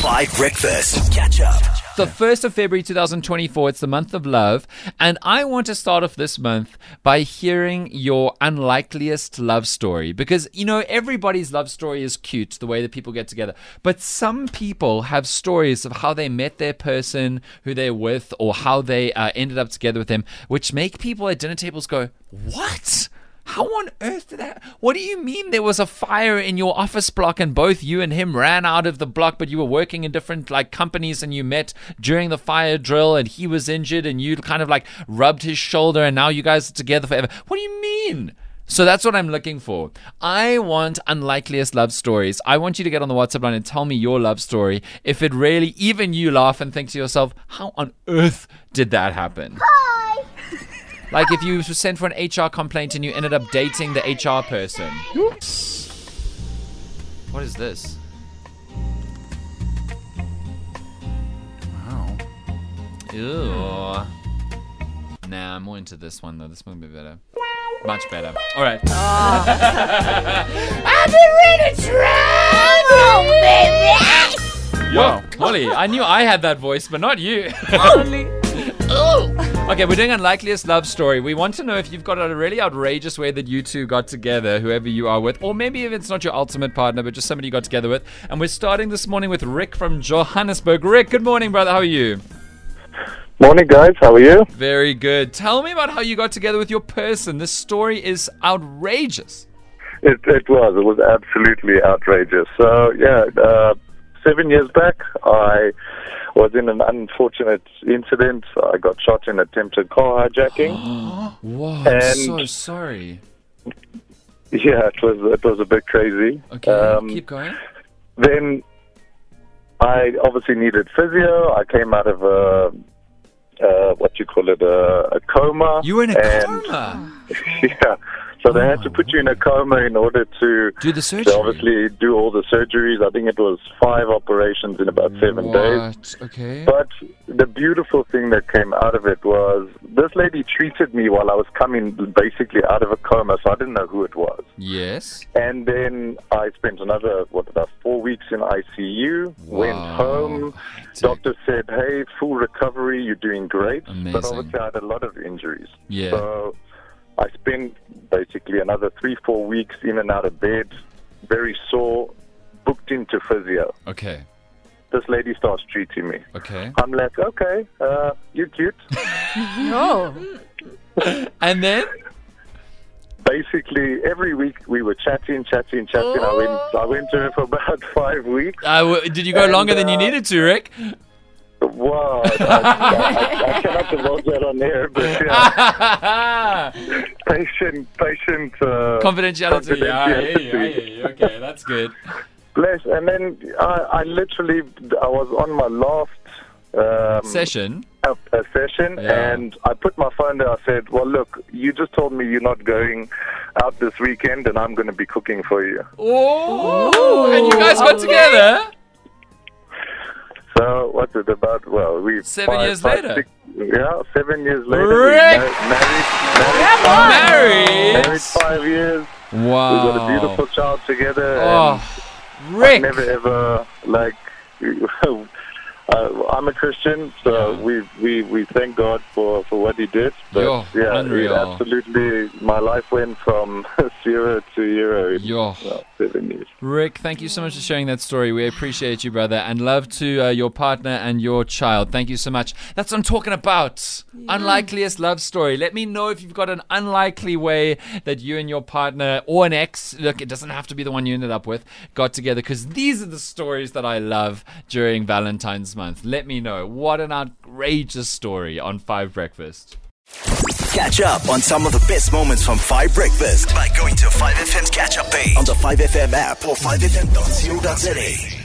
5 Breakfast. Catch up. The 1st of February 2024, it's the month of love, and I want to start off this month by hearing your unlikeliest love story, because, you know, everybody's love story is cute, the way that people get together, but some people have stories of how they met their person, who they're with, or how they ended up together with them, which make people at dinner tables go, what? How on earth did that? What do you mean there was a fire in your office block and both you and him ran out of the block, but you were working in different companies and you met during the fire drill and he was injured and you kind of rubbed his shoulder and now you guys are together forever? What do you mean? So that's what I'm looking for. I want unlikeliest love stories. I want you to get on the WhatsApp line and tell me your love story. If it really, even you laugh and think to yourself, how on earth did that happen? Like if you were sent for an HR complaint and you ended up dating the HR person. Oops. What is this? Wow. Ew. Nah, I'm more into this one though. This one would be better. Much better. Alright. Oh. I've been reading trouble, baby! Yo, Holly, I knew I had that voice, but not you. Holly. Okay, we're doing unlikeliest love story. We want to know if you've got a really outrageous way that you two got together, whoever you are with, or maybe if it's not your ultimate partner, but just somebody you got together with. And we're starting this morning with Rick from Johannesburg. Rick, good morning, brother. How are you? Morning, guys. How are you? Very good. Tell me about how you got together with your person. This story is outrageous. It was. It was absolutely outrageous. So, yeah, 7 years back, I was in an unfortunate incident. I got shot in attempted car hijacking. Wow, I'm so sorry. Yeah, it was a bit crazy. Okay, keep going. Then I obviously needed physio. I came out of a coma. You were in a coma? Yeah. So they had to put you in a coma in order to do the surgery. Obviously do all the surgeries. I think it was 5 operations in about 7 days. Okay. But the beautiful thing that came out of it was this lady treated me while I was coming basically out of a coma, so I didn't know who it was. Yes. And then I spent another, about 4 weeks in ICU, went home. Doctor said, hey, full recovery, you're doing great. Amazing. But obviously I had a lot of injuries. Yeah. So I spent basically another 3-4 weeks in and out of bed, very sore, booked into physio. Okay. This lady starts treating me. Okay. I'm like, okay, you're cute. No. And then? Basically, every week we were chatting. Oh. I went to her for about 5 weeks. Did you go longer than you needed to, Rick? Wow, I cannot divulge that on air, but yeah. patient. Confidentiality. Yeah. Okay, that's good. Bless. And then I was on my last session. And I put my phone there. I said, well, look, you just told me you're not going out this weekend, and I'm going to be cooking for you. Oh, and you guys got together. So what's it about? Well, we 7 years later. Rick! Married 5 years. Wow. We got a beautiful child together. Rick! I never ever I'm a Christian, so we thank God for what He did. But absolutely, my life went from 0 to hero in 7 years. Rick, thank you so much for sharing that story. We appreciate you, brother, and love to your partner and your child. Thank you so much. That's what I'm talking about. Yeah. Unlikeliest love story. Let me know if you've got an unlikely way that you and your partner or an ex, look, it doesn't have to be the one you ended up with, got together, because these are the stories that I love during Valentine's Month. Let me know. What an outrageous story on 5 Breakfast. Catch up on some of the best moments from 5 Breakfast by going to 5FM's catch up page on the 5FM app or 5FM.co.za.